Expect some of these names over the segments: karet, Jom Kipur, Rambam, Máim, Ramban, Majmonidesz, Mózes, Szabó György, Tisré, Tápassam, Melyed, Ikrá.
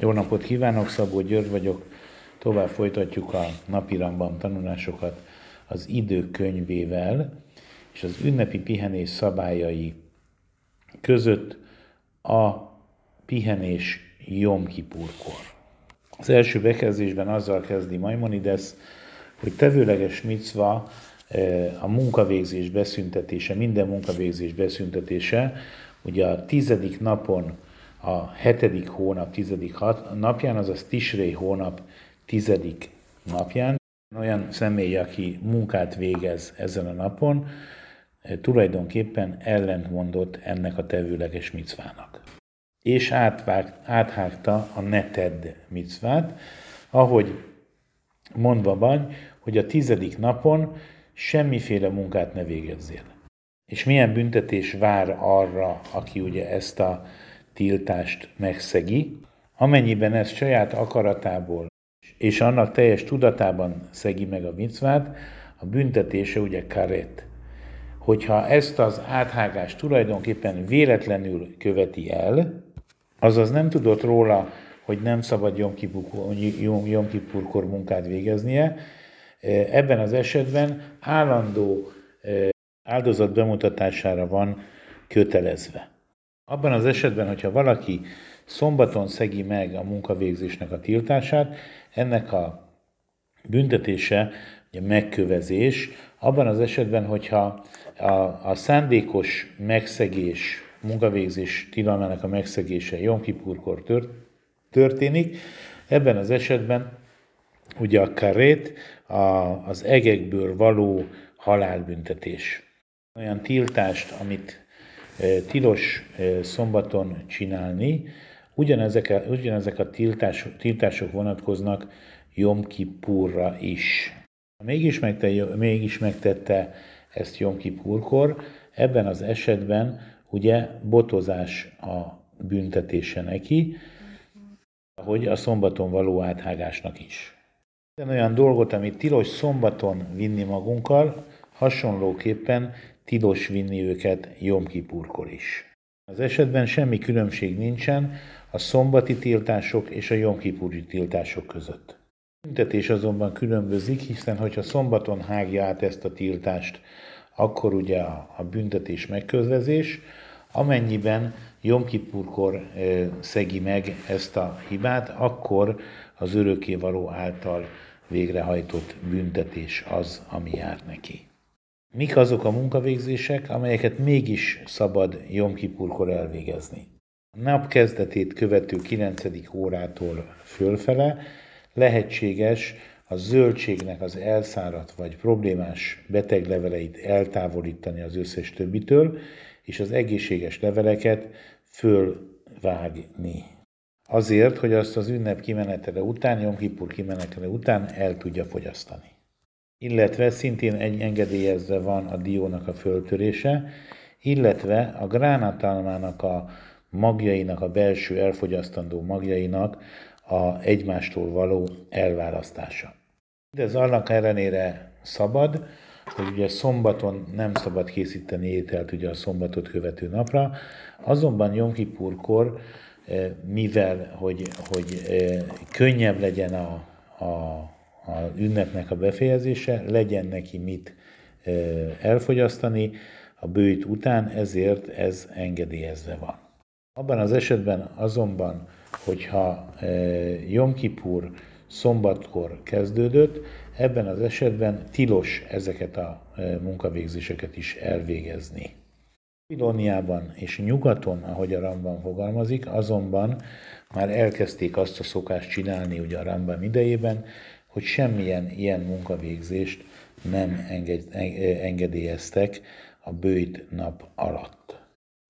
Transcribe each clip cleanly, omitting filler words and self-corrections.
Jó napot kívánok, Szabó György vagyok. Tovább folytatjuk a napi Rambam tanulásokat az időkönyvével, és az ünnepi pihenés szabályai között a pihenés Jom Kipurkor. Az első bekezdésben azzal kezdi Majmonidesz, hogy tevőleges micva a munkavégzés beszüntetése, minden munkavégzés beszüntetése, ugye a 10. napon, a 7. hónap 10. napján, azaz Tisré hónap 10. napján. Olyan személy, aki munkát végez ezen a napon, tulajdonképpen ellentmondott ennek a tevőleges micvának. És áthágta a neted micvát, ahogy mondva van, hogy a 10. napon semmiféle munkát ne végezzél. És milyen büntetés vár arra, aki ugye ezt a tiltást megszegi, amennyiben ez saját akaratából és annak teljes tudatában szegi meg a micvát, a büntetése ugye karet. Hogyha ezt az áthágást tulajdonképpen véletlenül követi el, azaz nem tudott róla, hogy nem szabad Jom Kipurkor munkát végeznie, ebben az esetben állandó áldozat bemutatására van kötelezve. Abban az esetben, hogyha valaki szombaton szegi meg a munkavégzésnek a tiltását, ennek a büntetése ugye megkövezés. Abban az esetben, hogyha a szándékos megszegés, munkavégzés tilalmának a megszegése Jom Kipurkor történik, ebben az esetben ugye a karét, az egekből való halálbüntetés. Olyan tiltást, amit tilos szombaton csinálni, ugyanezek a tiltások vonatkoznak Jom Kipurra is. Mégis megtette ezt Jom Kipurkor, ebben az esetben ugye botozás a büntetése neki, ahogy a szombaton való áthágásnak is. Olyan dolgot, amit tilos szombaton vinni magunkkal, hasonlóképpen tilos vinni őket Jom Kipurkor is. Az esetben semmi különbség nincsen a szombati tiltások és a Jom Kipuri tiltások között. A büntetés azonban különbözik, hiszen hogyha szombaton hágja át ezt a tiltást, akkor ugye a büntetés megkövezés, amennyiben Jom Kipurkor szegi meg ezt a hibát, akkor az örökkévaló által végrehajtott büntetés az, ami jár neki. Mik azok a munkavégzések, amelyeket mégis szabad Jom Kipurkor elvégezni? A nap kezdetét követő 9. órától fölfele lehetséges a zöldségnek az elszáradt vagy problémás beteg leveleit eltávolítani az összes többitől, és az egészséges leveleket fölvágni. Azért, hogy azt az ünnep kimenetele után, Jom Kipur kimenetele után el tudja fogyasztani. Illetve szintén engedélyezve van a diónak a föltörése, illetve a gránátalmának a magjainak, a belső elfogyasztandó magjainak a egymástól való elválasztása. Ez annak ellenére szabad, hogy ugye szombaton nem szabad készíteni ételt ugye a szombatot követő napra, azonban Jom Kipurkor, mivel hogy könnyebb legyen a ünnepnek a befejezése, legyen neki mit elfogyasztani a bőjt után, ezért ez engedélyezve van. Abban az esetben azonban, hogyha Jom Kipur szombatkor kezdődött, ebben az esetben tilos ezeket a munkavégzéseket is elvégezni. Babilóniában és nyugaton, ahogy a Ramban fogalmazik, azonban már elkezdték azt a szokást csinálni ugye a Rambam idejében, hogy semmilyen ilyen munkavégzést nem engedélyeztek a böjt nap alatt.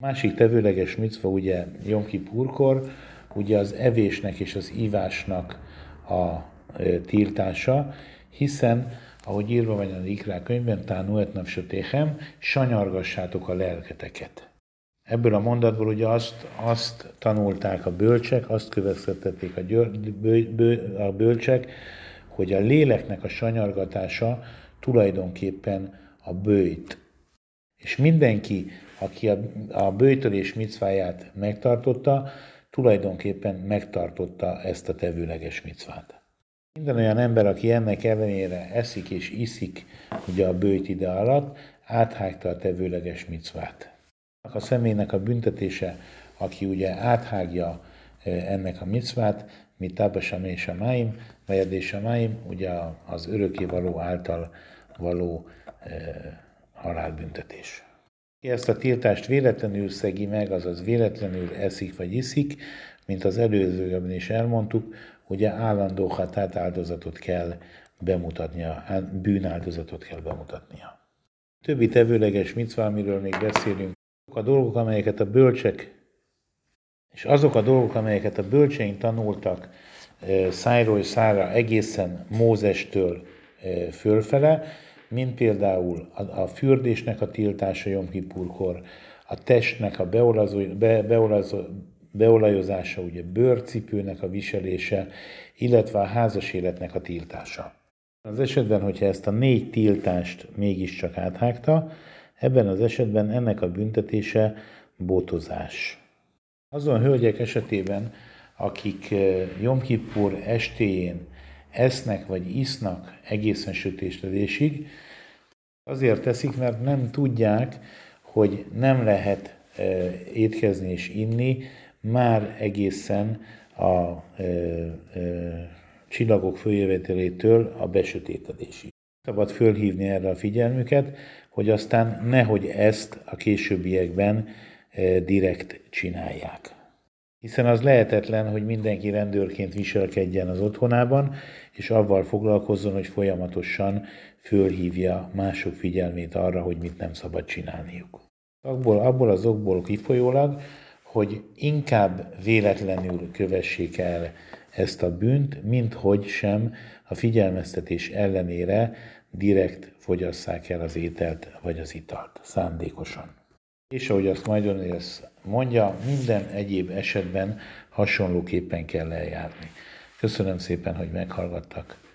A másik tevőleges micva ugye Jom Kipurkor, ugye az evésnek és az ivásnak a tiltása, hiszen ahogy írva van az Ikrá könyvben, tánu et nafsötéhem, sanyargassátok a lelketeket. Ebből a mondatból ugye azt tanulták a bölcsek, azt következtették a bölcsek, hogy a léleknek a sanyargatása tulajdonképpen a böjt. És mindenki, aki a böjtölés micváját megtartotta, tulajdonképpen megtartotta ezt a tevőleges micvát. Minden olyan ember, aki ennek ellenére eszik és iszik, ugye a böjt ide alatt, áthágta a tevőleges micvát. A személynek a büntetése, aki ugye áthágja ennek a micvát, mint Tápassam és a Máim, Melyed és a Máim, ugye az örökkévaló által való halálbüntetés. Ki ezt a tiltást véletlenül szegi meg, azaz véletlenül eszik vagy iszik, mint az előzőben is elmondtuk, ugye állandó hatát áldozatot kell bemutatnia, bűnáldozatot kell bemutatnia. Többi tevőleges micva, amiről még beszélünk, azok a dolgok, amelyeket a bölcseink tanultak szájról szájra egészen Mózestől fölfele, mint például a fürdésnek a tiltása Jom Kipurkor, a testnek a beolajozása, ugye bőrcipőnek a viselése, illetve a házas életnek a tiltása. Az esetben, hogyha ezt a 4 tiltást mégiscsak áthágta, ebben az esetben ennek a büntetése botozás. Azon hölgyek esetében, akik Jom Kipur estéjén esznek vagy isznak egészen sötétedésig, azért teszik, mert nem tudják, hogy nem lehet étkezni és inni már egészen a csillagok följövetelétől a besötétedésig. Szabad fölhívni erre a figyelmüket, hogy aztán nehogy ezt a későbbiekben direkt csinálják. Hiszen az lehetetlen, hogy mindenki rendőrként viselkedjen az otthonában, és avval foglalkozzon, hogy folyamatosan fölhívja mások figyelmét arra, hogy mit nem szabad csinálniuk. Abból az okból kifolyólag, hogy inkább véletlenül kövessék el ezt a bűnt, mint hogy sem a figyelmeztetés ellenére direkt fogyasszák el az ételt vagy az italt szándékosan. És ahogy azt Majmonidesz mondja, minden egyéb esetben hasonlóképpen kell eljárni. Köszönöm szépen, hogy meghallgattak.